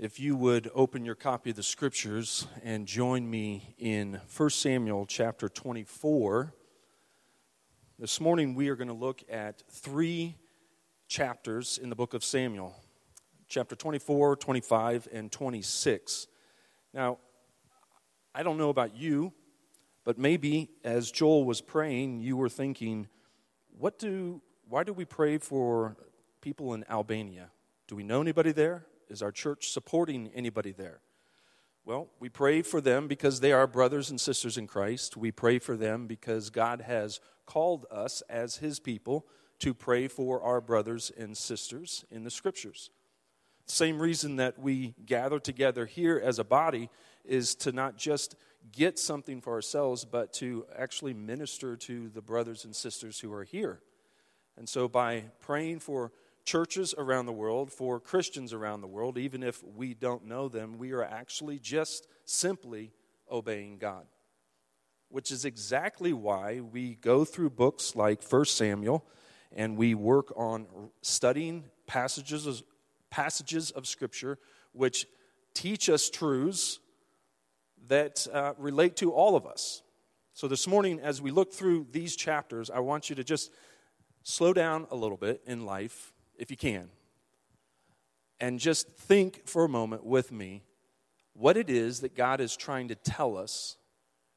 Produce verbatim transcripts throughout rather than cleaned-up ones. If you would open your copy of the Scriptures and join me in First Samuel chapter twenty-four. This morning we are going to look at three chapters in the book of Samuel. Chapter twenty-four, twenty-five, and twenty-six. Now, I don't know about you, but maybe as Joel was praying, you were thinking, what do, why do we pray for people in Albania? Do we know anybody there? Is our church supporting anybody there? Well, we pray for them because they are brothers and sisters in Christ. We pray for them because God has called us as His people to pray for our brothers and sisters in the Scriptures. Same reason that we gather together here as a body is to not just get something for ourselves, but to actually minister to the brothers and sisters who are here. And so by praying for churches around the world, for Christians around the world, even if we don't know them, we are actually just simply obeying God, which is exactly why we go through books like First Samuel and we work on studying passages of, passages of Scripture which teach us truths that uh, relate to all of us. So this morning, as we look through these chapters, I want you to just slow down a little bit in life, if you can, and just think for a moment with me what it is that God is trying to tell us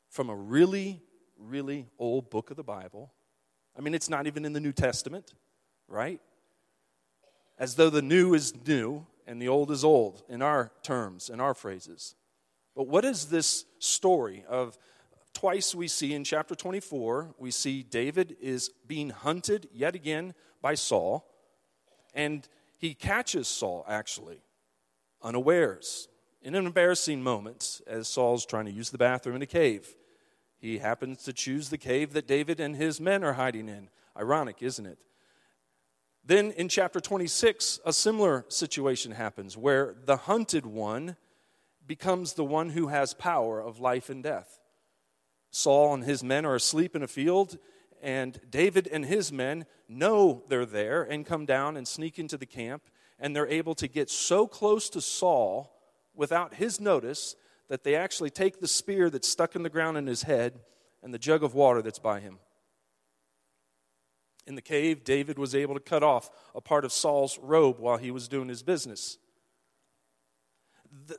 from a really, really old book of the Bible. I mean, it's not even in the New Testament, right? As though the new is new and the old is old in our terms, in our phrases. But what is this story of twice we see in chapter twenty-four, we see David is being hunted yet again by Saul. And he catches Saul, actually, unawares, in an embarrassing moment, as Saul's trying to use the bathroom in a cave. He happens to choose the cave that David and his men are hiding in. Ironic, isn't it? Then in chapter twenty-six, a similar situation happens, where the hunted one becomes the one who has power of life and death. Saul and his men are asleep in a field, and David and his men know they're there and come down and sneak into the camp, and they're able to get so close to Saul without his notice that they actually take the spear that's stuck in the ground in his head and the jug of water that's by him. In the cave, David was able to cut off a part of Saul's robe while he was doing his business.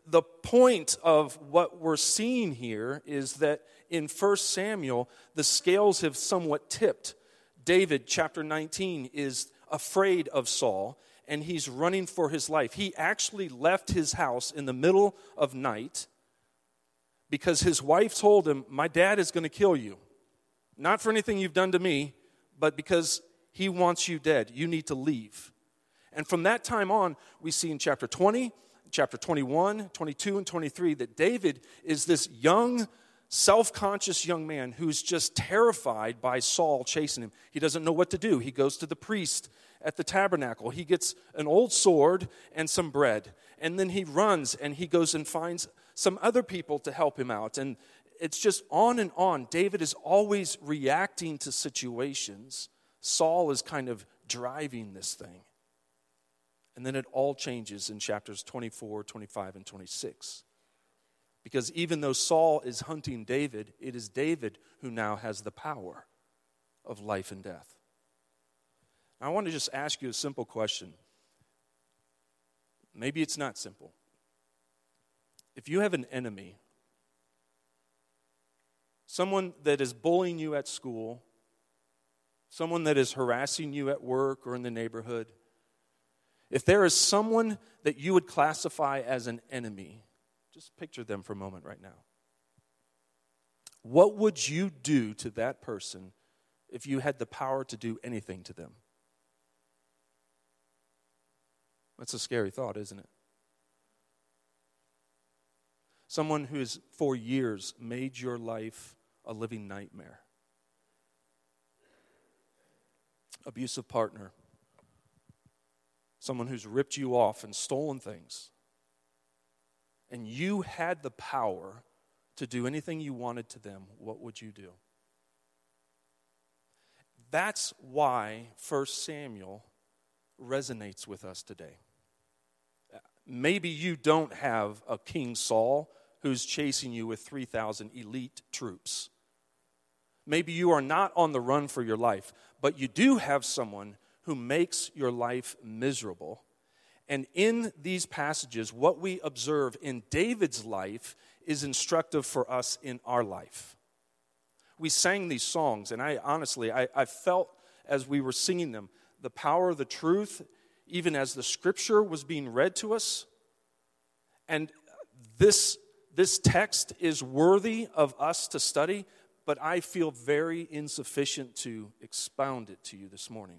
The point of what we're seeing here is that in First Samuel, the scales have somewhat tipped. David, chapter nineteen, is afraid of Saul, and he's running for his life. He actually left his house in the middle of night because his wife told him, "My dad is going to kill you. Not for anything you've done to me, but because he wants you dead. You need to leave." And from that time on, we see in chapter twenty, chapter twenty-one, twenty-two, and twenty-three, that David is this young, self-conscious young man who's just terrified by Saul chasing him. He doesn't know what to do. He goes to the priest at the tabernacle. He gets an old sword and some bread, and then he runs, and he goes and finds some other people to help him out, and it's just on and on. David is always reacting to situations. Saul is kind of driving this thing. And then it all changes in chapters twenty-four, twenty-five, and twenty-six. Because even though Saul is hunting David, it is David who now has the power of life and death. I want to just ask you a simple question. Maybe it's not simple. If you have an enemy, someone that is bullying you at school, someone that is harassing you at work or in the neighborhood, if there is someone that you would classify as an enemy, just picture them for a moment right now. What would you do to that person if you had the power to do anything to them? That's a scary thought, isn't it? Someone who has for years made your life a living nightmare. Abusive partner. Someone who's ripped you off and stolen things. And you had the power to do anything you wanted to them, what would you do? That's why First Samuel resonates with us today. Maybe you don't have a King Saul who's chasing you with three thousand elite troops. Maybe you are not on the run for your life, but you do have someone who makes your life miserable. And in these passages, what we observe in David's life is instructive for us in our life. We sang these songs, and I honestly, I, I felt as we were singing them, the power of the truth, even as the Scripture was being read to us. And this, this text is worthy of us to study, but I feel very insufficient to expound it to you this morning.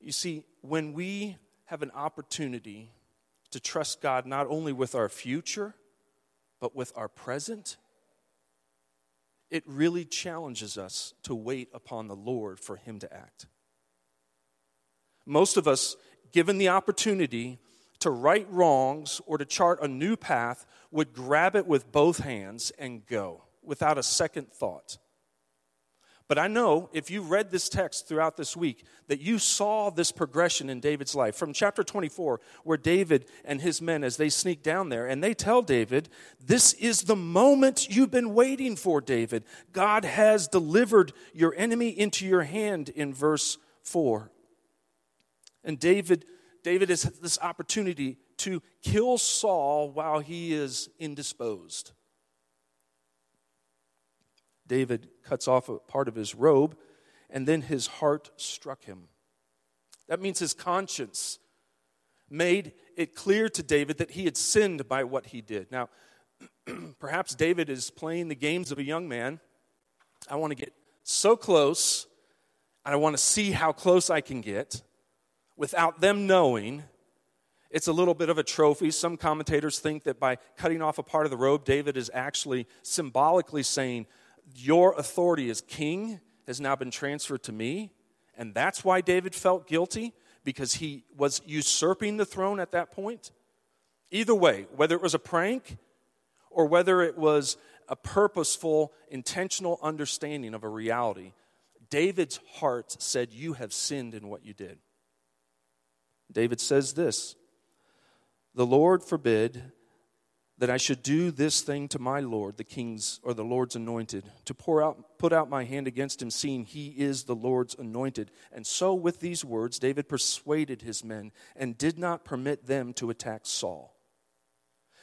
You see, when we have an opportunity to trust God not only with our future, but with our present, it really challenges us to wait upon the Lord for Him to act. Most of us, given the opportunity to right wrongs or to chart a new path, would grab it with both hands and go without a second thought. But I know, if you read this text throughout this week, that you saw this progression in David's life. From chapter twenty-four, where David and his men, as they sneak down there, and they tell David, this is the moment you've been waiting for, David. God has delivered your enemy into your hand, in verse four. And David, David has this opportunity to kill Saul while he is indisposed. David cuts off a part of his robe, and then his heart struck him. That means his conscience made it clear to David that he had sinned by what he did. Now, perhaps David is playing the games of a young man. I want to get so close, and I want to see how close I can get without them knowing. It's a little bit of a trophy. Some commentators think that by cutting off a part of the robe, David is actually symbolically saying, your authority as king has now been transferred to me. And that's why David felt guilty, because he was usurping the throne at that point. Either way, whether it was a prank or whether it was a purposeful, intentional understanding of a reality, David's heart said, you have sinned in what you did. David says this, the Lord forbid that I should do this thing to my Lord, the king's or the Lord's anointed, to pour out, put out my hand against him, seeing he is the Lord's anointed. And so with these words, David persuaded his men and did not permit them to attack Saul.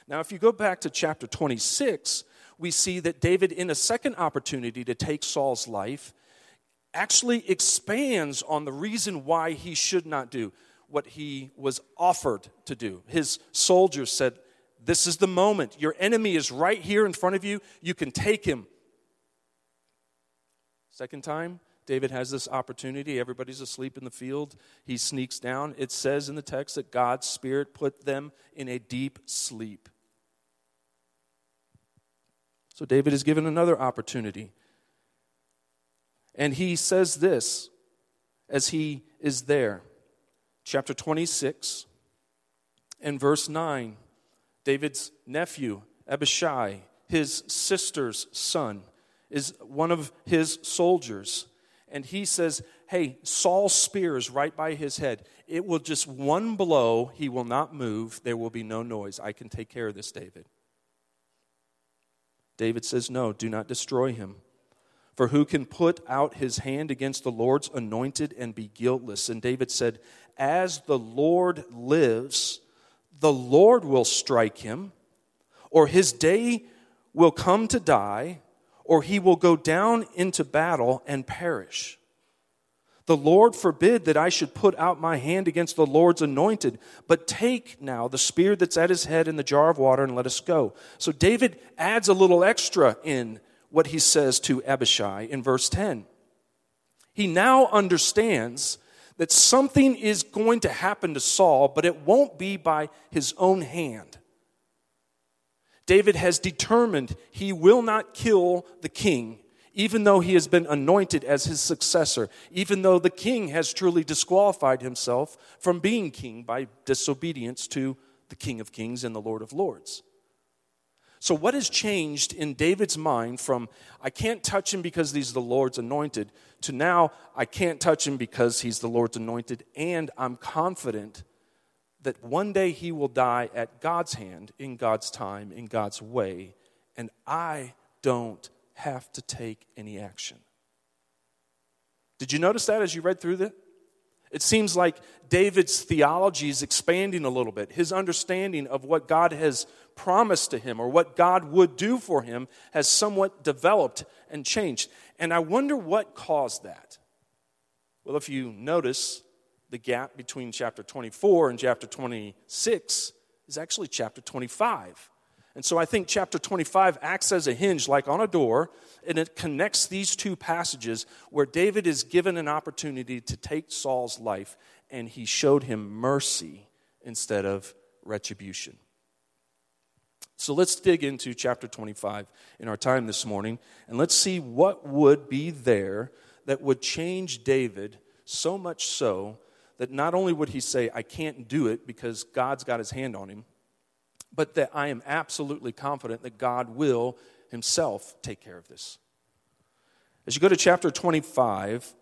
Now, if you go back to chapter twenty-six, we see that David, in a second opportunity to take Saul's life, actually expands on the reason why he should not do what he was offered to do. His soldiers said, this is the moment. Your enemy is right here in front of you. You can take him. Second time, David has this opportunity. Everybody's asleep in the field. He sneaks down. It says in the text that God's Spirit put them in a deep sleep. So David is given another opportunity. And he says this as he is there. Chapter twenty-six and verse nine. David's nephew, Abishai, his sister's son, is one of his soldiers. And he says, hey, Saul's spear is right by his head. It will just one blow. He will not move. There will be no noise. I can take care of this, David. David says, no, do not destroy him. For who can put out his hand against the Lord's anointed and be guiltless? And David said, as the Lord lives, the Lord will strike him, or his day will come to die, or he will go down into battle and perish. The Lord forbid that I should put out my hand against the Lord's anointed, but take now the spear that's at his head and the jar of water and let us go. So David adds a little extra in what he says to Abishai in verse ten. He now understands that something is going to happen to Saul, but it won't be by his own hand. David has determined he will not kill the king, even though he has been anointed as his successor, even though the king has truly disqualified himself from being king by disobedience to the King of Kings and the Lord of Lords. So what has changed in David's mind from, I can't touch him because he's the Lord's anointed, to now, I can't touch him because he's the Lord's anointed, and I'm confident that one day he will die at God's hand, in God's time, in God's way, and I don't have to take any action. Did you notice that as you read through that? It seems like David's theology is expanding a little bit. His understanding of what God has promised to him or what God would do for him has somewhat developed and changed. And I wonder what caused that. Well, if you notice, the gap between chapter twenty-four and chapter twenty-six is actually chapter twenty-five. And so I think chapter twenty-five acts as a hinge, like on a door, and it connects these two passages where David is given an opportunity to take Saul's life, and he showed him mercy instead of retribution. So let's dig into chapter twenty-five in our time this morning, and let's see what would be there that would change David so much so that not only would he say, I can't do it because God's got his hand on him, but that I am absolutely confident that God will himself take care of this. As you go to chapter twenty-five,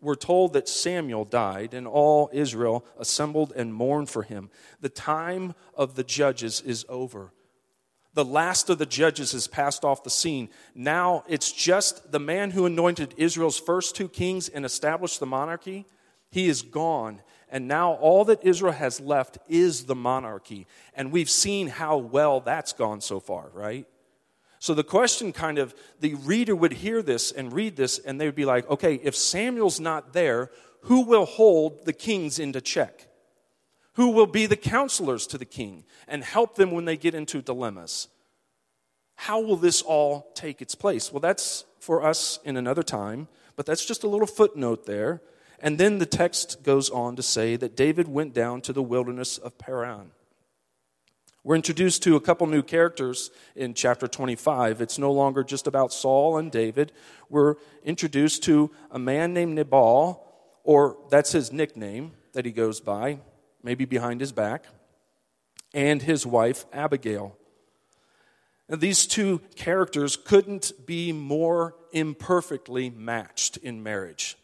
we're told that Samuel died, and all Israel assembled and mourned for him. The time of the judges is over. The last of the judges has passed off the scene. Now it's just the man who anointed Israel's first two kings and established the monarchy. He is gone. And now all that Israel has left is the monarchy. And we've seen how well that's gone so far, right? So the question kind of, the reader would hear this and read this, and they would be like, okay, if Samuel's not there, who will hold the kings into check? Who will be the counselors to the king and help them when they get into dilemmas? How will this all take its place? Well, that's for us in another time, but that's just a little footnote there. And then the text goes on to say that David went down to the wilderness of Paran. We're introduced to a couple new characters in chapter twenty-five. It's no longer just about Saul and David. We're introduced to a man named Nabal, or that's his nickname that he goes by, maybe behind his back, and his wife Abigail. Now, these two characters couldn't be more imperfectly matched in marriage.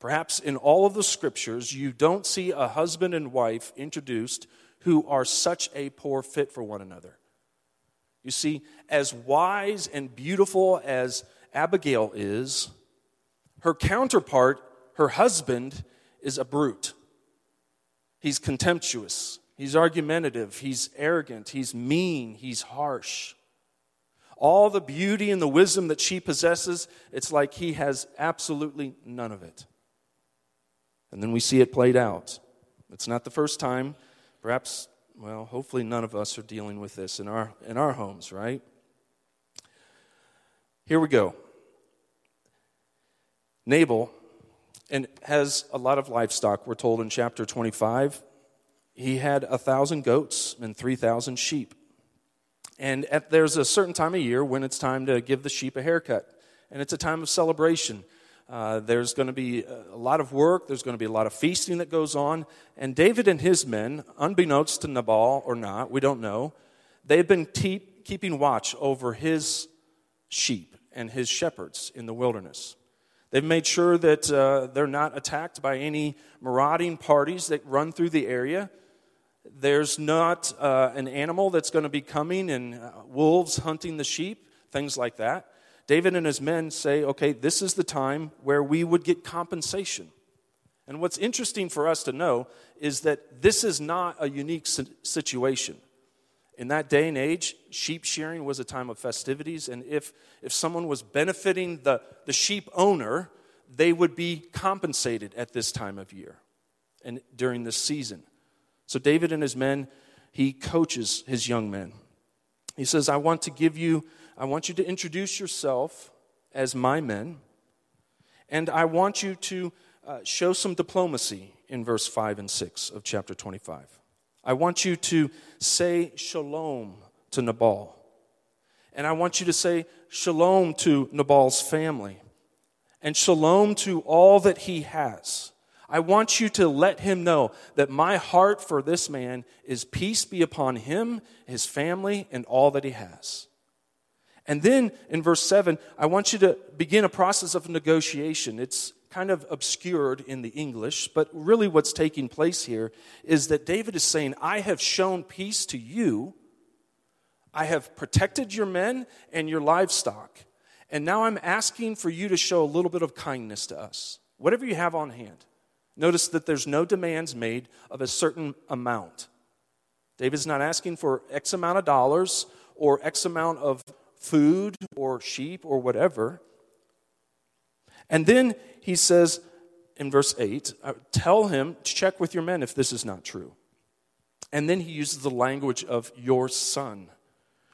Perhaps in all of the scriptures, you don't see a husband and wife introduced who are such a poor fit for one another. You see, as wise and beautiful as Abigail is, her counterpart, her husband, is a brute. He's contemptuous, he's argumentative, he's arrogant, he's mean, he's harsh. All the beauty and the wisdom that she possesses, it's like he has absolutely none of it. And then we see it played out. It's not the first time. Perhaps, well, hopefully none of us are dealing with this in our in our homes, right? Here we go. Nabal and has a lot of livestock, we're told in chapter twenty-five. He had a thousand goats and three thousand sheep. And at, there's a certain time of year when it's time to give the sheep a haircut. And it's a time of celebration. Uh, there's going to be a lot of work. There's going to be a lot of feasting that goes on. And David and his men, unbeknownst to Nabal or not, we don't know, they've been te- keeping watch over his sheep and his shepherds in the wilderness. They've made sure that uh, they're not attacked by any marauding parties that run through the area. There's not uh, an animal that's going to be coming and uh, wolves hunting the sheep, things like that. David and his men say, okay, this is the time where we would get compensation. And what's interesting for us to know is that this is not a unique situation. In that day and age, sheep shearing was a time of festivities, and if, if someone was benefiting the, the sheep owner, they would be compensated at this time of year and during this season. So David and his men, he coaches his young men. He says, I want to give you I want you to introduce yourself as my men, and I want you to uh, show some diplomacy in verse five and six of chapter twenty-five. I want you to say shalom to Nabal, and I want you to say shalom to Nabal's family, and shalom to all that he has. I want you to let him know that my heart for this man is peace be upon him, his family, and all that he has. And then in verse seven, I want you to begin a process of negotiation. It's kind of obscured in the English, but really what's taking place here is that David is saying, I have shown peace to you, I have protected your men and your livestock, and now I'm asking for you to show a little bit of kindness to us, whatever you have on hand. Notice that there's no demands made of a certain amount. David's not asking for X amount of dollars or X amount of food or sheep or whatever. And then he says in verse eight, tell him to check with your men if this is not true. And then he uses the language of your son,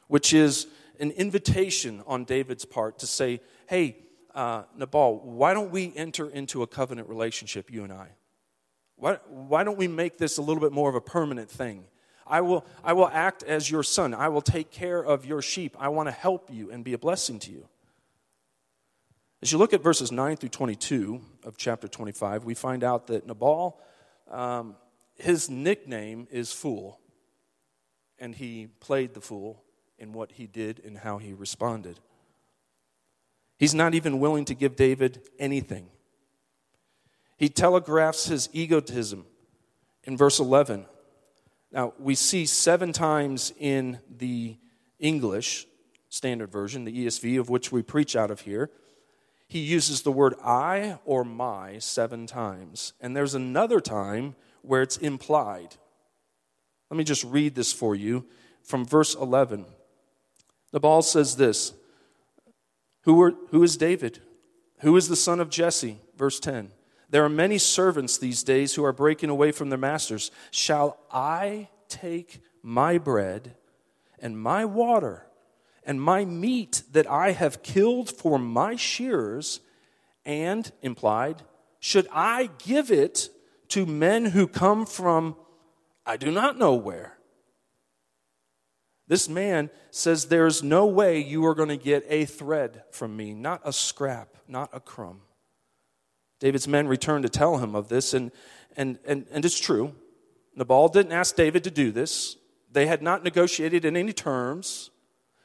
which is an invitation on David's part to say, hey, uh, Nabal, why don't we enter into a covenant relationship, you and I? Why, why don't we make this a little bit more of a permanent thing? I will, I will act as your son. I will take care of your sheep. I want to help you and be a blessing to you. As you look at verses nine through twenty-two of chapter twenty-five, we find out that Nabal, um, his nickname is Fool, and he played the fool in what he did and how he responded. He's not even willing to give David anything. He telegraphs his egotism in verse eleven. Now, we see seven times in the English Standard Version, the E S V, of which we preach out of here, he uses the word I or my seven times. And there's another time where it's implied. Let me just read this for you from verse eleven. Nabal says this, Who are, who is David? Who is the son of Jesse? Verse ten. There are many servants these days who are breaking away from their masters. Shall I take my bread and my water and my meat that I have killed for my shearers, and, implied, should I give it to men who come from I do not know where? This man says, there's no way you are going to get a thread from me, not a scrap, not a crumb. David's men return to tell him of this, and and and, and it's true. Nabal didn't ask David to do this. They had not negotiated in any terms.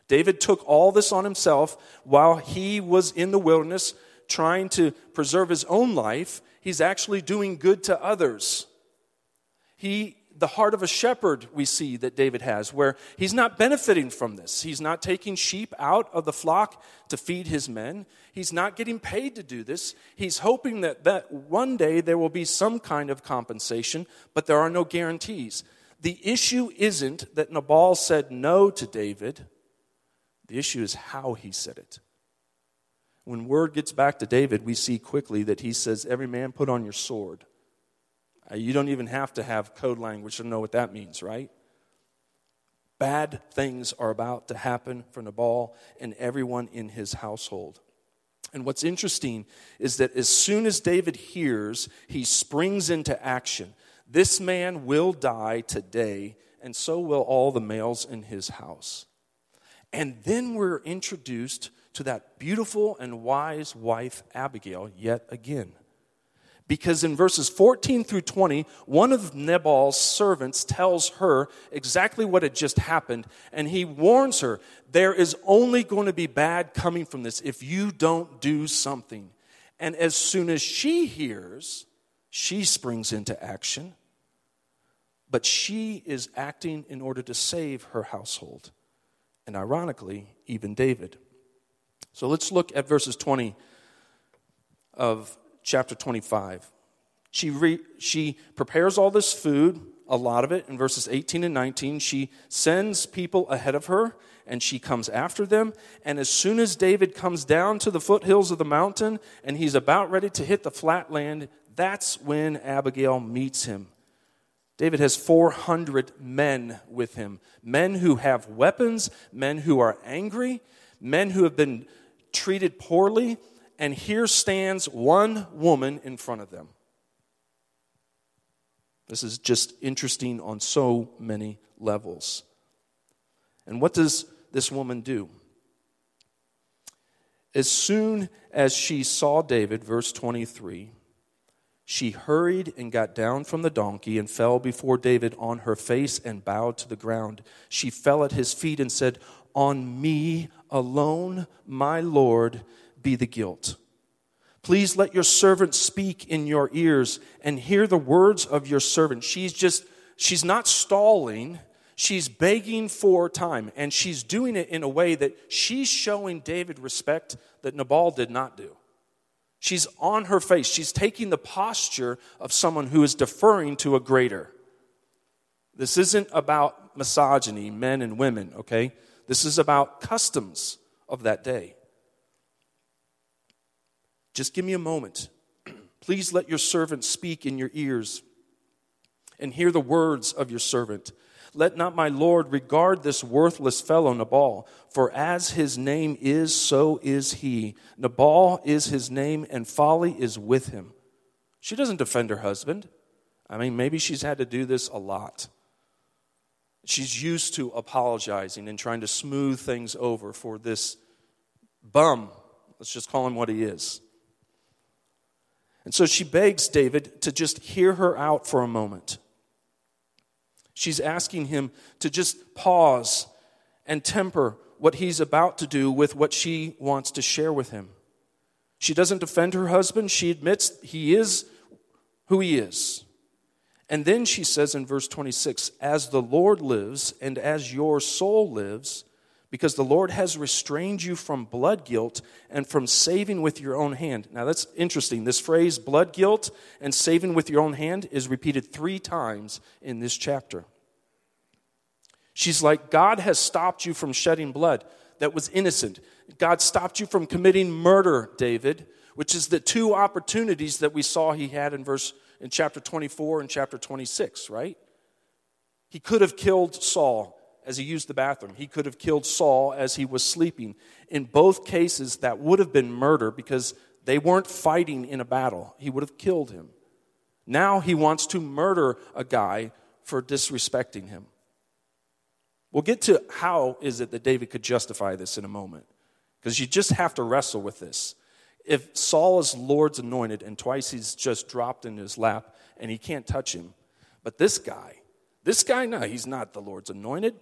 David took all this on himself while he was in the wilderness trying to preserve his own life. He's actually doing good to others. He, the heart of a shepherd we see that David has, where he's not benefiting from this. He's not taking sheep out of the flock to feed his men. He's not getting paid to do this. He's hoping that, that one day there will be some kind of compensation, but there are no guarantees. The issue isn't that Nabal said no to David. The issue is how he said it. When word gets back to David, we see quickly that he says, every man put on your sword. You don't even have to have code language to know what that means, right? Bad things are about to happen for Nabal and everyone in his household. And what's interesting is that as soon as David hears, he springs into action. This man will die today, and so will all the males in his house. And then we're introduced to that beautiful and wise wife, Abigail, yet again. Because in verses fourteen through twenty, one of Nabal's servants tells her exactly what had just happened, and he warns her, there is only going to be bad coming from this if you don't do something. And as soon as she hears, she springs into action, but she is acting in order to save her household. And ironically, even David. So let's look at verses twenty of chapter twenty-five. She re, she prepares all this food, a lot of it, in verses eighteen and nineteen. She sends people ahead of her, and she comes after them. And as soon as David comes down to the foothills of the mountain, and he's about ready to hit the flat land, that's when Abigail meets him. David has four hundred men with him, men who have weapons, men who are angry, men who have been treated poorly, and here stands one woman in front of them. This is just interesting on so many levels. And what does this woman do? As soon as she saw David, verse twenty-three, she hurried and got down from the donkey and fell before David on her face and bowed to the ground. She fell at his feet and said, On me alone, my Lord, be the guilt. Please let your servant speak in your ears and hear the words of your servant. She's just, she's not stalling. She's begging for time, and she's doing it in a way that she's showing David respect that Nabal did not do. She's on her face. She's taking the posture of someone who is deferring to a greater. This isn't about misogyny, men and women, okay? This is about customs of that day. Just give me a moment. Please let your servant speak in your ears and hear the words of your servant. Let not my Lord regard this worthless fellow Nabal, for as his name is, so is he. Nabal is his name, and folly is with him. She doesn't defend her husband. I mean, maybe she's had to do this a lot. She's used to apologizing and trying to smooth things over for this bum. Let's just call him what he is. And so she begs David to just hear her out for a moment. She's asking him to just pause and temper what he's about to do with what she wants to share with him. She doesn't defend her husband. She admits he is who he is. And then she says in verse twenty-six, "As the Lord lives and as your soul lives, because the Lord has restrained you from blood guilt and from saving with your own hand." Now that's interesting. This phrase, blood guilt and saving with your own hand, is repeated three times in this chapter. She's like, God has stopped you from shedding blood that was innocent. God stopped you from committing murder, David, which is the two opportunities that we saw he had in verse in chapter twenty-four and chapter twenty-six, right? He could have killed Saul as he used the bathroom. He could have killed Saul as he was sleeping. In both cases, that would have been murder because they weren't fighting in a battle. He would have killed him. Now he wants to murder a guy for disrespecting him. We'll get to how is it that David could justify this in a moment, because you just have to wrestle with this. If Saul is Lord's anointed and twice he's just dropped in his lap and he can't touch him, but this guy, this guy, no, he's not the Lord's anointed.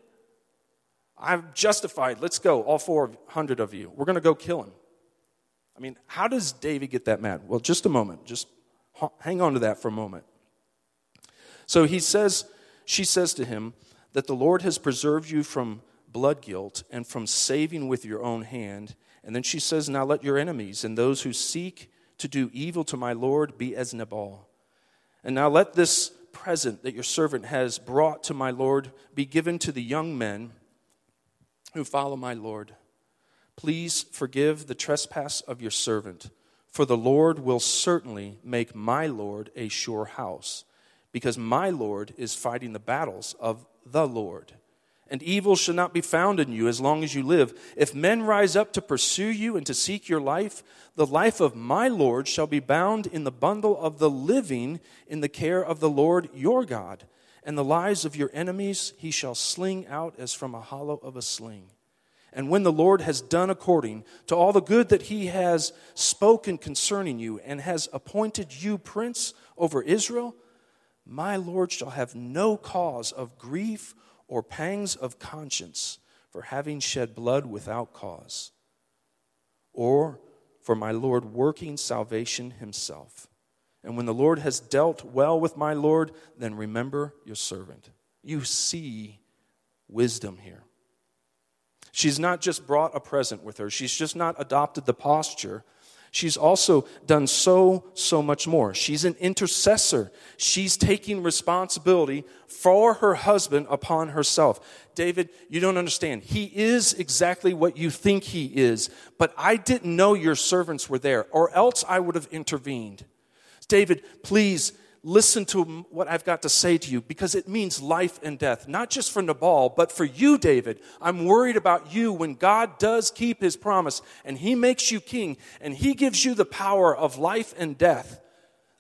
I'm justified. Let's go, all four hundred of you. We're going to go kill him. I mean, how does David get that mad? Well, just a moment. Just hang on to that for a moment. So he says, she says to him that the Lord has preserved you from blood guilt and from saving with your own hand. And then she says, now let your enemies and those who seek to do evil to my Lord be as Nabal. And now let this present that your servant has brought to my Lord be given to the young men who follow my Lord. Please forgive the trespass of your servant, for the Lord will certainly make my Lord a sure house, because my Lord is fighting the battles of the Lord. And evil shall not be found in you as long as you live. If men rise up to pursue you and to seek your life, the life of my Lord shall be bound in the bundle of the living in the care of the Lord your God. And the lives of your enemies he shall sling out as from a hollow of a sling. And when the Lord has done according to all the good that he has spoken concerning you and has appointed you prince over Israel, my Lord shall have no cause of grief or pangs of conscience for having shed blood without cause, or for my Lord working salvation himself. And when the Lord has dealt well with my Lord, then remember your servant. You see wisdom here. She's not just brought a present with her. She's just not adopted the posture. She's also done so, so much more. She's an intercessor. She's taking responsibility for her husband upon herself. David, you don't understand. He is exactly what you think he is, but I didn't know your servants were there, or else I would have intervened. David, please listen to what I've got to say to you, because it means life and death, not just for Nabal, but for you, David. I'm worried about you when God does keep his promise, and he makes you king, and he gives you the power of life and death.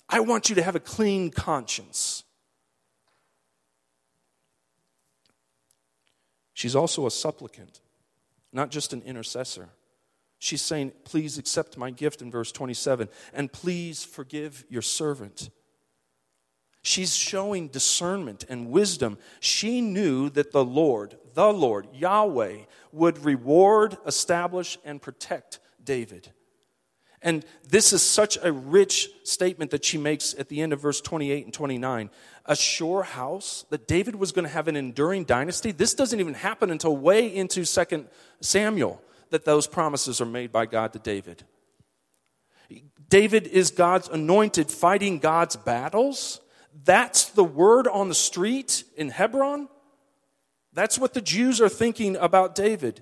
I want you to have a clean conscience. She's also a supplicant, not just an intercessor. She's saying, please accept my gift in verse twenty-seven, and please forgive your servant. She's showing discernment and wisdom. She knew that the Lord, the Lord, Yahweh, would reward, establish, and protect David. And this is such a rich statement that she makes at the end of verse twenty-eight and twenty-nine. A sure house, that David was going to have an enduring dynasty. This doesn't even happen until way into Second Samuel that those promises are made by God to David. David is God's anointed, fighting God's battles. That's the word on the street in Hebron. That's what the Jews are thinking about David,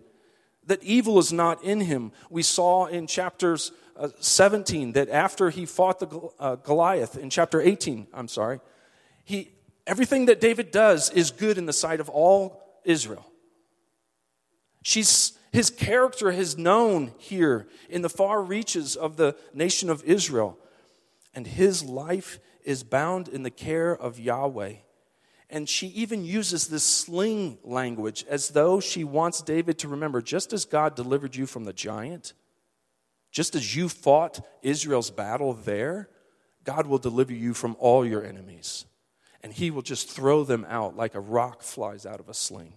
that evil is not in him. We saw in chapters uh, seventeen that after he fought the uh, Goliath, in chapter eighteen, I'm sorry, he everything that David does is good in the sight of all Israel. She's, his character is known here in the far reaches of the nation of Israel, and his life is bound in the care of Yahweh. And she even uses this sling language as though she wants David to remember, just as God delivered you from the giant, just as you fought Israel's battle there, God will deliver you from all your enemies. And he will just throw them out like a rock flies out of a sling.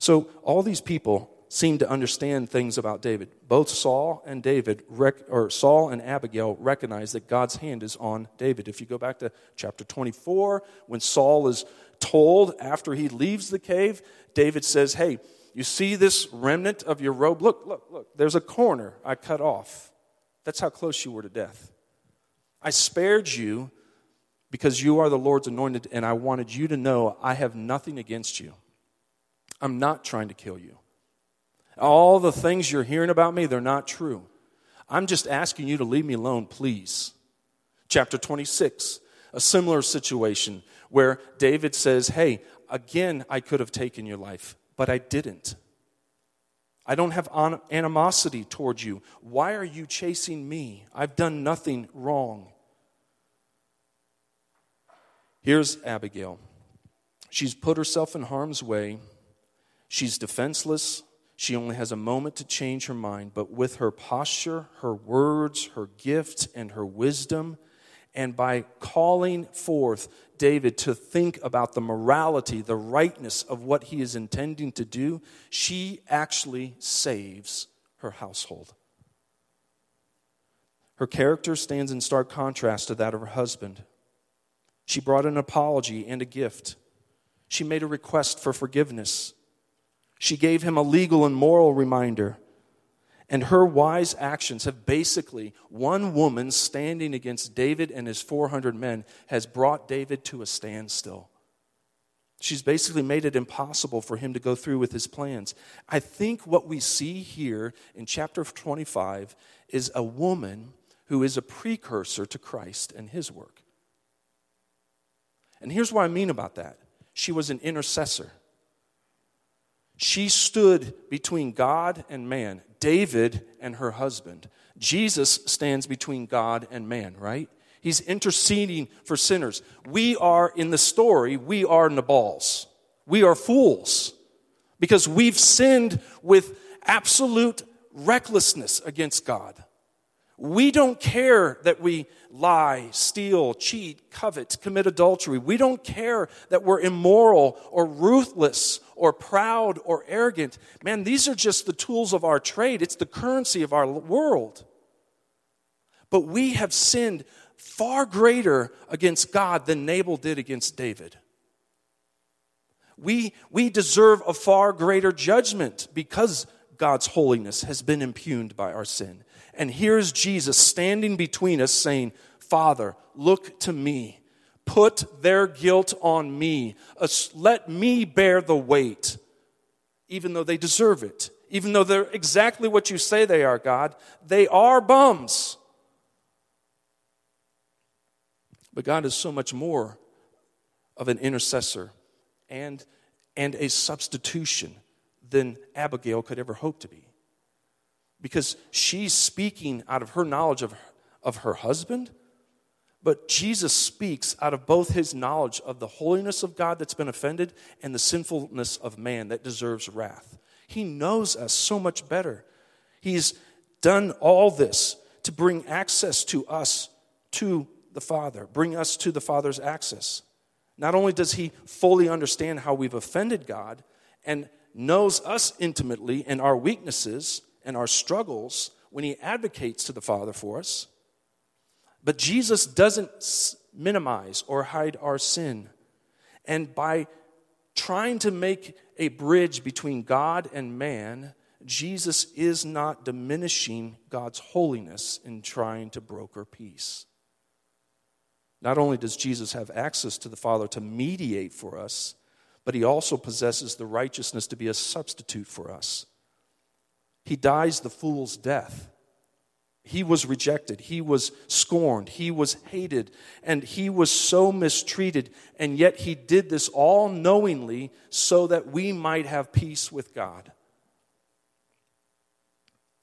So all these people seem to understand things about David. Both Saul and David, rec- or Saul and Abigail recognize that God's hand is on David. If you go back to chapter twenty-four, when Saul is told after he leaves the cave, David says, hey, you see this remnant of your robe? Look, look, look, there's a corner I cut off. That's how close you were to death. I spared you because you are the Lord's anointed, and I wanted you to know I have nothing against you. I'm not trying to kill you. All the things you're hearing about me, they're not true. I'm just asking you to leave me alone, please. Chapter twenty-six, a similar situation where David says, hey, again, I could have taken your life, but I didn't. I don't have animosity toward you. Why are you chasing me? I've done nothing wrong. Here's Abigail. She's put herself in harm's way. She's defenseless. She only has a moment to change her mind, but with her posture, her words, her gift, and her wisdom, and by calling forth David to think about the morality, the rightness of what he is intending to do, she actually saves her household. Her character stands in stark contrast to that of her husband. She brought an apology and a gift. She made a request for forgiveness. She gave him a legal and moral reminder. And her wise actions have basically, one woman standing against David and his four hundred men has brought David to a standstill. She's basically made it impossible for him to go through with his plans. I think what we see here in chapter twenty-five is a woman who is a precursor to Christ and his work. And here's what I mean about that. She was an intercessor. She stood between God and man, David and her husband. Jesus stands between God and man, right? He's interceding for sinners. We are, in the story, we are Nabals. We are fools because we've sinned with absolute recklessness against God. We don't care that we lie, steal, cheat, covet, commit adultery. We don't care that we're immoral or ruthless or proud or arrogant. Man, these are just the tools of our trade. It's the currency of our world. But we have sinned far greater against God than Nabal did against David. We, we deserve a far greater judgment because God's holiness has been impugned by our sin. And here's Jesus standing between us saying, Father, look to me. Put their guilt on me. Let me bear the weight, even though they deserve it. Even though they're exactly what you say they are, God. They are bums. But God is so much more of an intercessor and, and a substitution than Abigail could ever hope to be. Because she's speaking out of her knowledge of, of her husband, but Jesus speaks out of both his knowledge of the holiness of God that's been offended and the sinfulness of man that deserves wrath. He knows us so much better. He's done all this to bring access to us, to the Father, bring us to the Father's access. Not only does he fully understand how we've offended God and knows us intimately and our weaknesses, and our struggles, when he advocates to the Father for us. But Jesus doesn't minimize or hide our sin. And by trying to make a bridge between God and man, Jesus is not diminishing God's holiness in trying to broker peace. Not only does Jesus have access to the Father to mediate for us, but he also possesses the righteousness to be a substitute for us. He dies the fool's death. He was rejected. He was scorned. He was hated. And he was so mistreated. And yet he did this all knowingly so that we might have peace with God.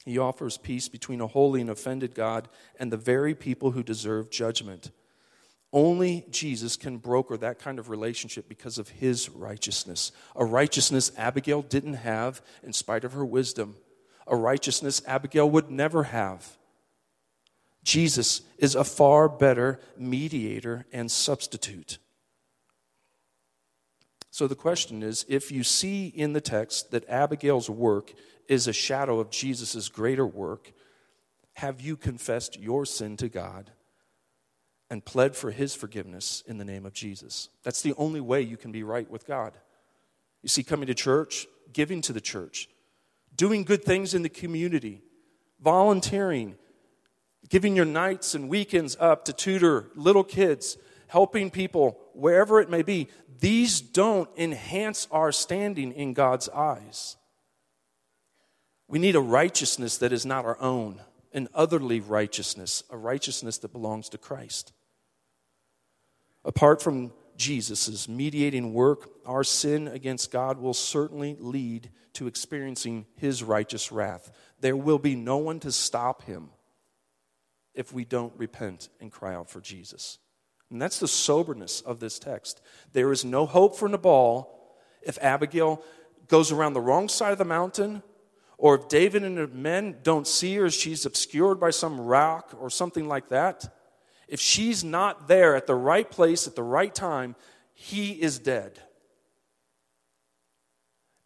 He offers peace between a holy and offended God and the very people who deserve judgment. Only Jesus can broker that kind of relationship because of his righteousness. A righteousness Abigail didn't have in spite of her wisdom. A righteousness Abigail would never have. Jesus is a far better mediator and substitute. So the question is, if you see in the text that Abigail's work is a shadow of Jesus' greater work, have you confessed your sin to God and pled for his forgiveness in the name of Jesus? That's the only way you can be right with God. You see, coming to church, giving to the church, doing good things in the community, volunteering, giving your nights and weekends up to tutor little kids, helping people wherever it may be, these don't enhance our standing in God's eyes. We need a righteousness that is not our own, an otherly righteousness, a righteousness that belongs to Christ. Apart from Jesus' mediating work, our sin against God will certainly lead to experiencing his righteous wrath. There will be no one to stop him if we don't repent and cry out for Jesus. And that's the soberness of this text. There is no hope for Nabal if Abigail goes around the wrong side of the mountain, or if David and the men don't see her, she's obscured by some rock or something like that. If she's not there at the right place at the right time, he is dead.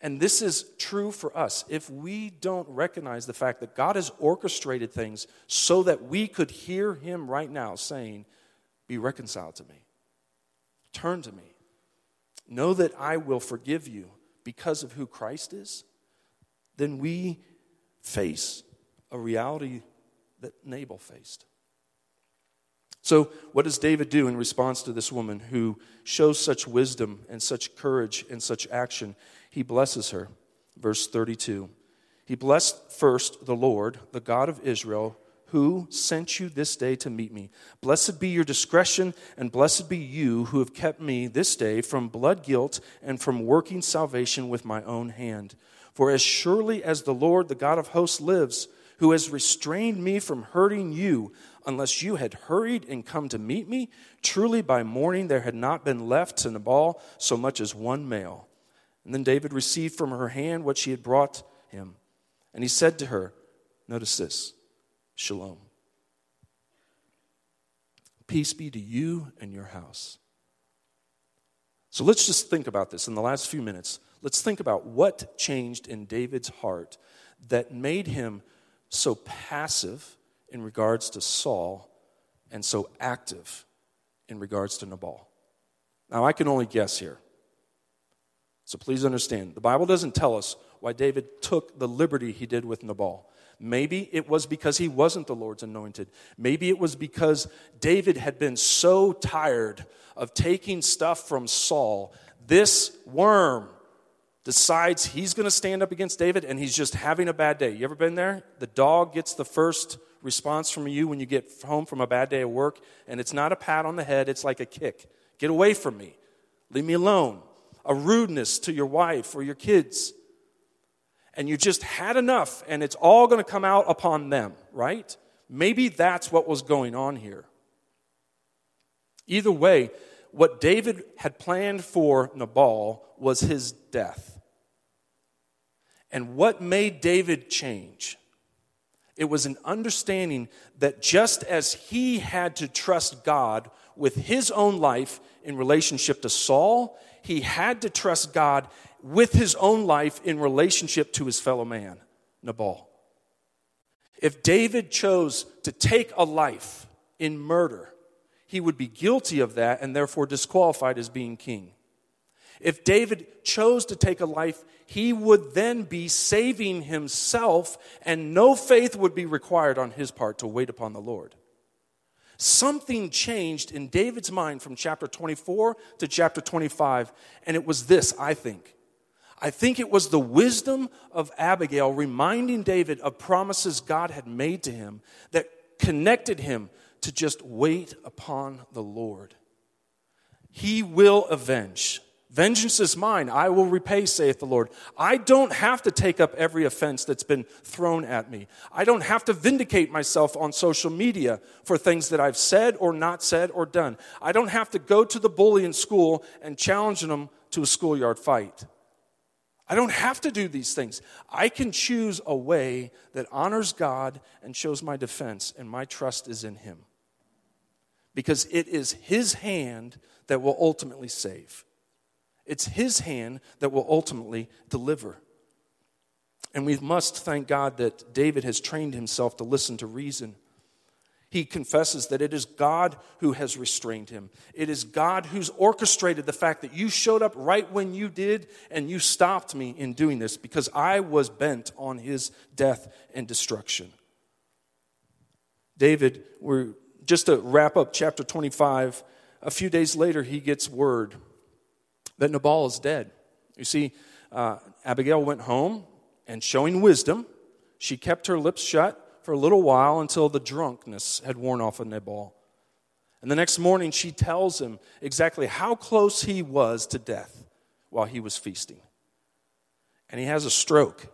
And this is true for us. If we don't recognize the fact that God has orchestrated things so that we could hear him right now saying, "Be reconciled to me. Turn to me. Know that I will forgive you because of who Christ is," then we face a reality that Nabal faced. So what does David do in response to this woman who shows such wisdom and such courage and such action? He blesses her. Verse thirty-two. He blessed first the Lord, the God of Israel, who sent you this day to meet me. Blessed be your discretion, and blessed be you who have kept me this day from blood guilt and from working salvation with my own hand. For as surely as the Lord, the God of hosts, lives, who has restrained me from hurting you, unless you had hurried and come to meet me, truly by morning there had not been left to Nabal so much as one male. And then David received from her hand what she had brought him. And he said to her, notice this, Shalom. Peace be to you and your house. So let's just think about this in the last few minutes. Let's think about what changed in David's heart that made him so passive in regards to Saul and so active in regards to Nabal. Now, I can only guess here. So please understand, the Bible doesn't tell us why David took the liberty he did with Nabal. Maybe it was because he wasn't the Lord's anointed. Maybe it was because David had been so tired of taking stuff from Saul. This worm decides he's going to stand up against David, and he's just having a bad day. You ever been there? The dog gets the first response from you when you get home from a bad day at work, and it's not a pat on the head. It's like a kick. Get away from me. Leave me alone. A rudeness to your wife or your kids. And you just had enough, and it's all going to come out upon them, right? Maybe that's what was going on here. Either way, what David had planned for Nabal was his death. And what made David change? It was an understanding that just as he had to trust God with his own life in relationship to Saul, he had to trust God with his own life in relationship to his fellow man, Nabal. If David chose to take a life in murder, he would be guilty of that and therefore disqualified as being king. If David chose to take a life, he would then be saving himself, and no faith would be required on his part to wait upon the Lord. Something changed in David's mind from chapter twenty-four to chapter twenty-five, and it was this, I think. I think it was the wisdom of Abigail reminding David of promises God had made to him that connected him to just wait upon the Lord. He will avenge. Vengeance is mine, I will repay, saith the Lord. I don't have to take up every offense that's been thrown at me. I don't have to vindicate myself on social media for things that I've said or not said or done. I don't have to go to the bully in school and challenge them to a schoolyard fight. I don't have to do these things. I can choose a way that honors God and shows my defense, and my trust is in Him. Because it is His hand that will ultimately save. It's His hand that will ultimately deliver. And we must thank God that David has trained himself to listen to reason. He confesses that it is God who has restrained him. It is God who's orchestrated the fact that you showed up right when you did, and you stopped me in doing this because I was bent on his death and destruction. David, we're, just to wrap up chapter twenty-five, a few days later he gets word that Nabal is dead. You see, uh, Abigail went home, and showing wisdom, she kept her lips shut for a little while until the drunkenness had worn off of Nabal. And the next morning, she tells him exactly how close he was to death while he was feasting. And he has a stroke.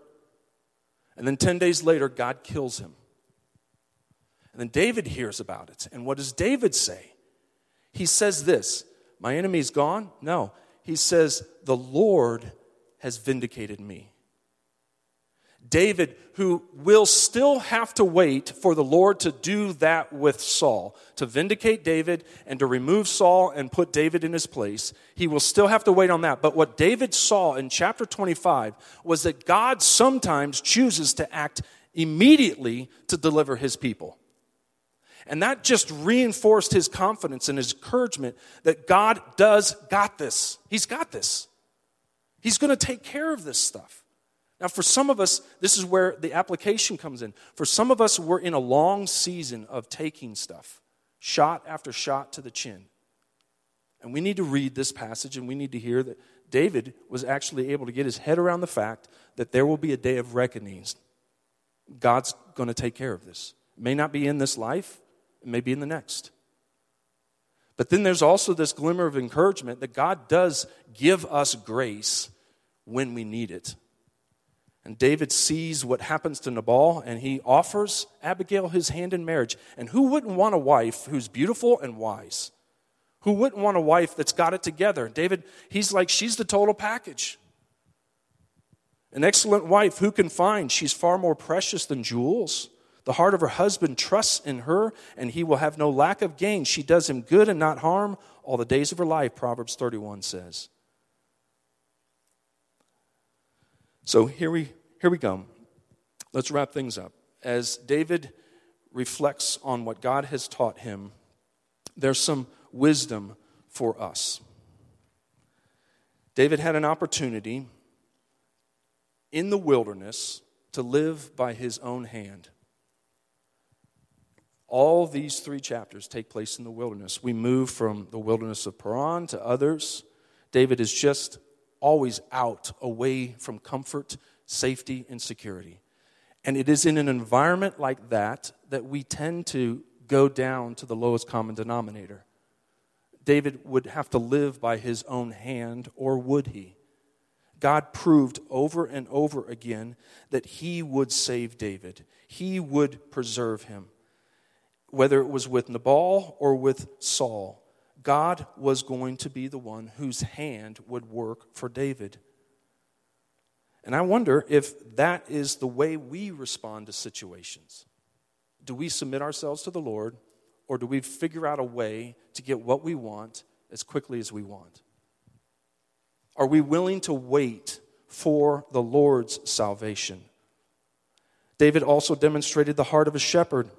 And then ten days later, God kills him. And then David hears about it. And what does David say? He says this, my enemy's gone? No. He says, the Lord has vindicated me. David, who will still have to wait for the Lord to do that with Saul, to vindicate David and to remove Saul and put David in his place, he will still have to wait on that. But what David saw in chapter twenty-five was that God sometimes chooses to act immediately to deliver his people. And that just reinforced his confidence and his encouragement that God does got this. He's got this. He's going to take care of this stuff. Now, for some of us, this is where the application comes in. For some of us, we're in a long season of taking stuff, shot after shot to the chin. And we need to read this passage, and we need to hear that David was actually able to get his head around the fact that there will be a day of reckoning. God's going to take care of this. It may not be in this life. Maybe in the next. But then there's also this glimmer of encouragement that God does give us grace when we need it. And David sees what happens to Nabal, and he offers Abigail his hand in marriage. And who wouldn't want a wife who's beautiful and wise? Who wouldn't want a wife that's got it together? David, he's like, she's the total package. An excellent wife, who can find? She's far more precious than jewels. The heart of her husband trusts in her, and he will have no lack of gain. She does him good and not harm all the days of her life, Proverbs thirty-one says. So here we, here we go. Let's wrap things up. As David reflects on what God has taught him, there's some wisdom for us. David had an opportunity in the wilderness to live by his own hand. All these three chapters take place in the wilderness. We move from the wilderness of Paran to others. David is just always out, away from comfort, safety, and security. And it is in an environment like that that we tend to go down to the lowest common denominator. David would have to live by his own hand, or would he? God proved over and over again that he would save David. He would preserve him. Whether it was with Nabal or with Saul, God was going to be the one whose hand would work for David. And I wonder if that is the way we respond to situations. Do we submit ourselves to the Lord, or do we figure out a way to get what we want as quickly as we want? Are we willing to wait for the Lord's salvation? David also demonstrated the heart of a shepherd,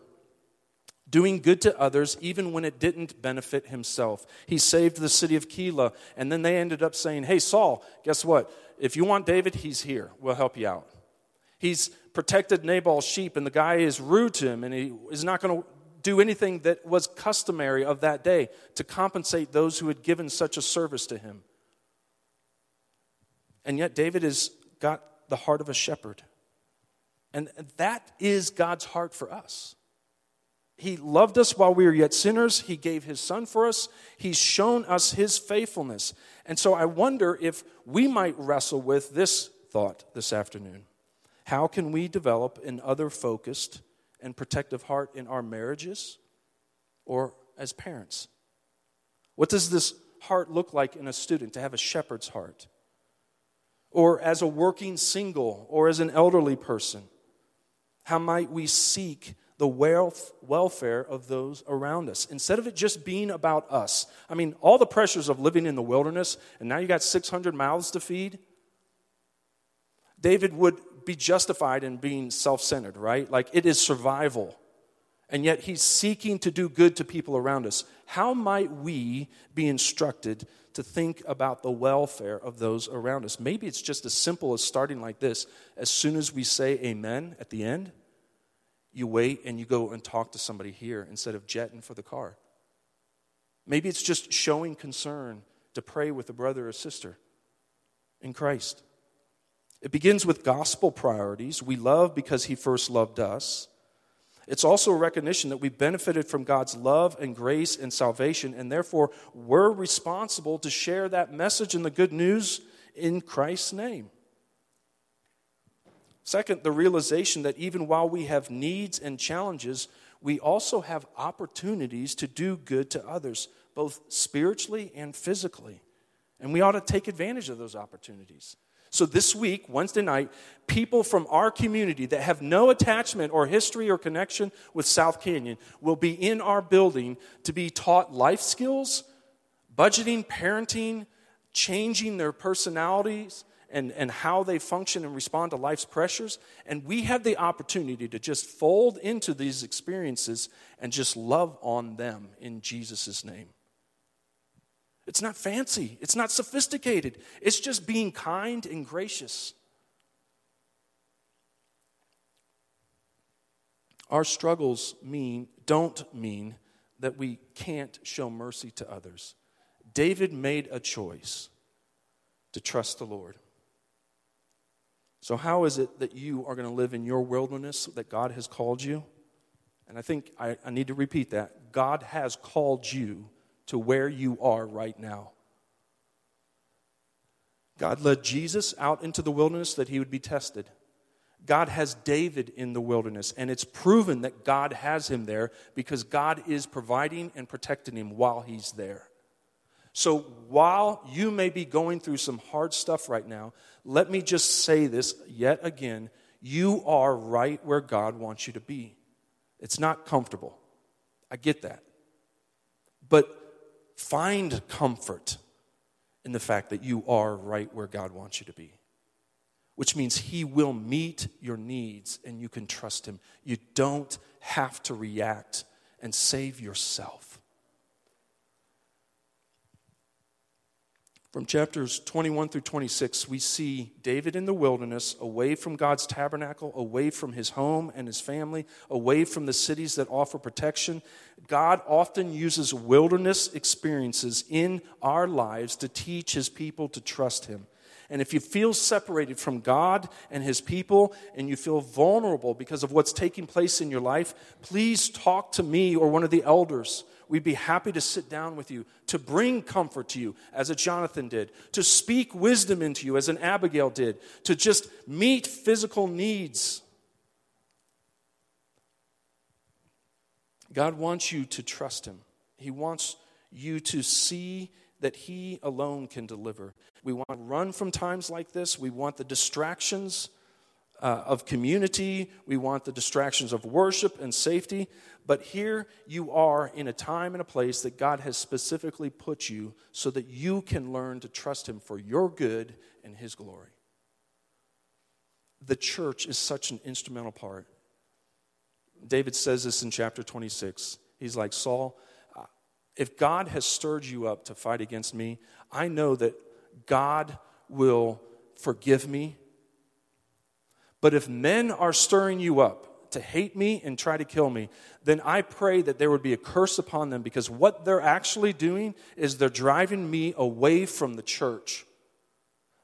doing good to others even when it didn't benefit himself. He saved the city of Keilah, and then they ended up saying, hey, Saul, guess what? If you want David, he's here. We'll help you out. He's protected Nabal's sheep, and the guy is rude to him, and he is not going to do anything that was customary of that day to compensate those who had given such a service to him. And yet David has got the heart of a shepherd. And that is God's heart for us. He loved us while we were yet sinners. He gave his son for us. He's shown us his faithfulness. And so I wonder if we might wrestle with this thought this afternoon. How can we develop an other-focused and protective heart in our marriages or as parents? What does this heart look like in a student, to have a shepherd's heart? Or as a working single or as an elderly person? How might we seek the wealth, welfare of those around us, instead of it just being about us? I mean, all the pressures of living in the wilderness, and now you got six hundred mouths to feed. David would be justified in being self-centered, right? Like, it is survival, and yet he's seeking to do good to people around us. How might we be instructed to think about the welfare of those around us? Maybe it's just as simple as starting like this. As soon as we say amen at the end, you wait and you go and talk to somebody here instead of jetting for the car. Maybe it's just showing concern to pray with a brother or sister in Christ. It begins with gospel priorities. We love because he first loved us. It's also a recognition that we benefited from God's love and grace and salvation, and therefore we're responsible to share that message and the good news in Christ's name. Second, the realization that even while we have needs and challenges, we also have opportunities to do good to others, both spiritually and physically. And we ought to take advantage of those opportunities. So this week, Wednesday night, people from our community that have no attachment or history or connection with South Canyon will be in our building to be taught life skills, budgeting, parenting, changing their personalities, And, and how they function and respond to life's pressures. And we have the opportunity to just fold into these experiences and just love on them in Jesus' name. It's not fancy. It's not sophisticated. It's just being kind and gracious. Our struggles mean don't mean that we can't show mercy to others. David made a choice to trust the Lord. So how is it that you are going to live in your wilderness that God has called you? And I think I, I need to repeat that. God has called you to where you are right now. God led Jesus out into the wilderness that he would be tested. God has David in the wilderness, and it's proven that God has him there because God is providing and protecting him while he's there. So while you may be going through some hard stuff right now, let me just say this yet again. You are right where God wants you to be. It's not comfortable. I get that. But find comfort in the fact that you are right where God wants you to be, which means he will meet your needs and you can trust him. You don't have to react and save yourself. From chapters twenty-one through twenty-six, we see David in the wilderness, away from God's tabernacle, away from his home and his family, away from the cities that offer protection. God often uses wilderness experiences in our lives to teach his people to trust him. And if you feel separated from God and his people, and you feel vulnerable because of what's taking place in your life, please talk to me or one of the elders. We'd be happy to sit down with you, to bring comfort to you as a Jonathan did, to speak wisdom into you as an Abigail did, to just meet physical needs. God wants you to trust him. He wants you to see that he alone can deliver. We want to run from times like this. We want the distractions Uh, of community, we want the distractions of worship and safety, but here you are in a time and a place that God has specifically put you so that you can learn to trust him for your good and his glory. the church is such an instrumental part. David says this in chapter twenty-six. He's like, Saul, if God has stirred you up to fight against me, I know that God will forgive me. But if men are stirring you up to hate me and try to kill me, then I pray that there would be a curse upon them, because what they're actually doing is they're driving me away from the church.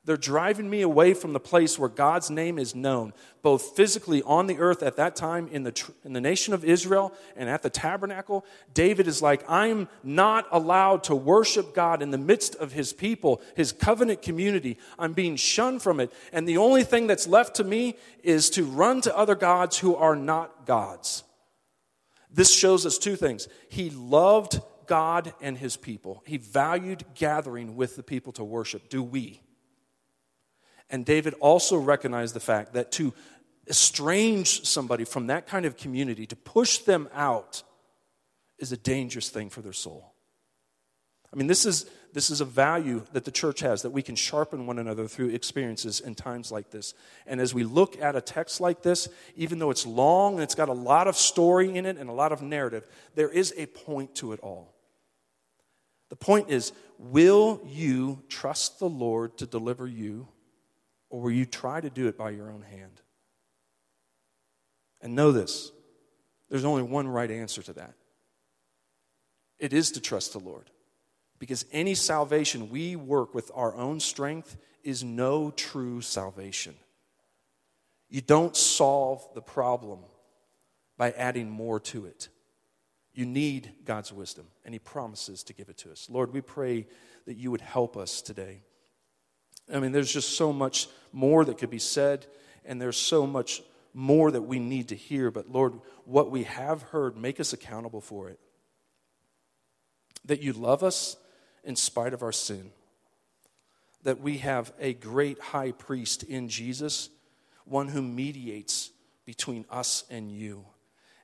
They're driving me away from the place where God's name is known, both physically on the earth at that time in the tr- in the nation of Israel and at the tabernacle. David is like, I'm not allowed to worship God in the midst of his people, his covenant community. I'm being shunned from it. And the only thing that's left to me is to run to other gods who are not gods. This shows us two things. He loved God and his people. He valued gathering with the people to worship. Do we? And David also recognized the fact that to estrange somebody from that kind of community, to push them out, is a dangerous thing for their soul. I mean, this is this is a value that the church has, that we can sharpen one another through experiences in times like this. And as we look at a text like this, even though it's long and it's got a lot of story in it and a lot of narrative, there is a point to it all. The point is, will you trust the Lord to deliver you? Or will you try to do it by your own hand? And know this, there's only one right answer to that. It is to trust the Lord. Because any salvation we work with our own strength is no true salvation. You don't solve the problem by adding more to it. You need God's wisdom, and he promises to give it to us. Lord, we pray that you would help us today. I mean, there's just so much more that could be said, and there's so much more that we need to hear. But Lord, what we have heard, make us accountable for it. That you love us in spite of our sin. That we have a great high priest in Jesus, one who mediates between us and you.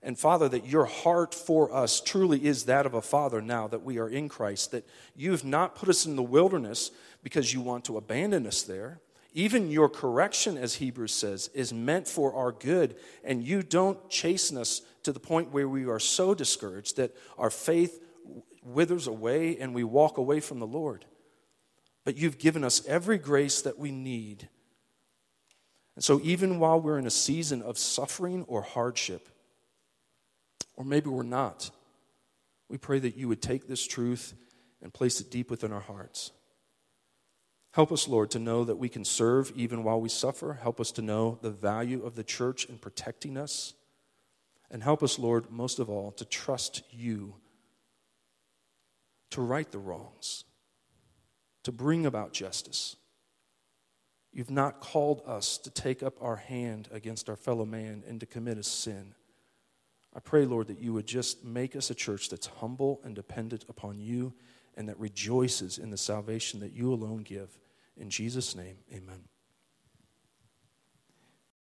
And Father, that your heart for us truly is that of a father now that we are in Christ, that you've not put us in the wilderness because you want to abandon us there. Even your correction, as Hebrews says, is meant for our good, and you don't chasten us to the point where we are so discouraged that our faith withers away and we walk away from the Lord. But you've given us every grace that we need. And so even while we're in a season of suffering or hardship, or maybe we're not, we pray that you would take this truth and place it deep within our hearts. Help us, Lord, to know that we can serve even while we suffer. Help us to know the value of the church in protecting us. And help us, Lord, most of all, to trust you to right the wrongs, to bring about justice. You've not called us to take up our hand against our fellow man and to commit a sin. I pray, Lord, that you would just make us a church that's humble and dependent upon you and that rejoices in the salvation that you alone give. In Jesus' name, amen.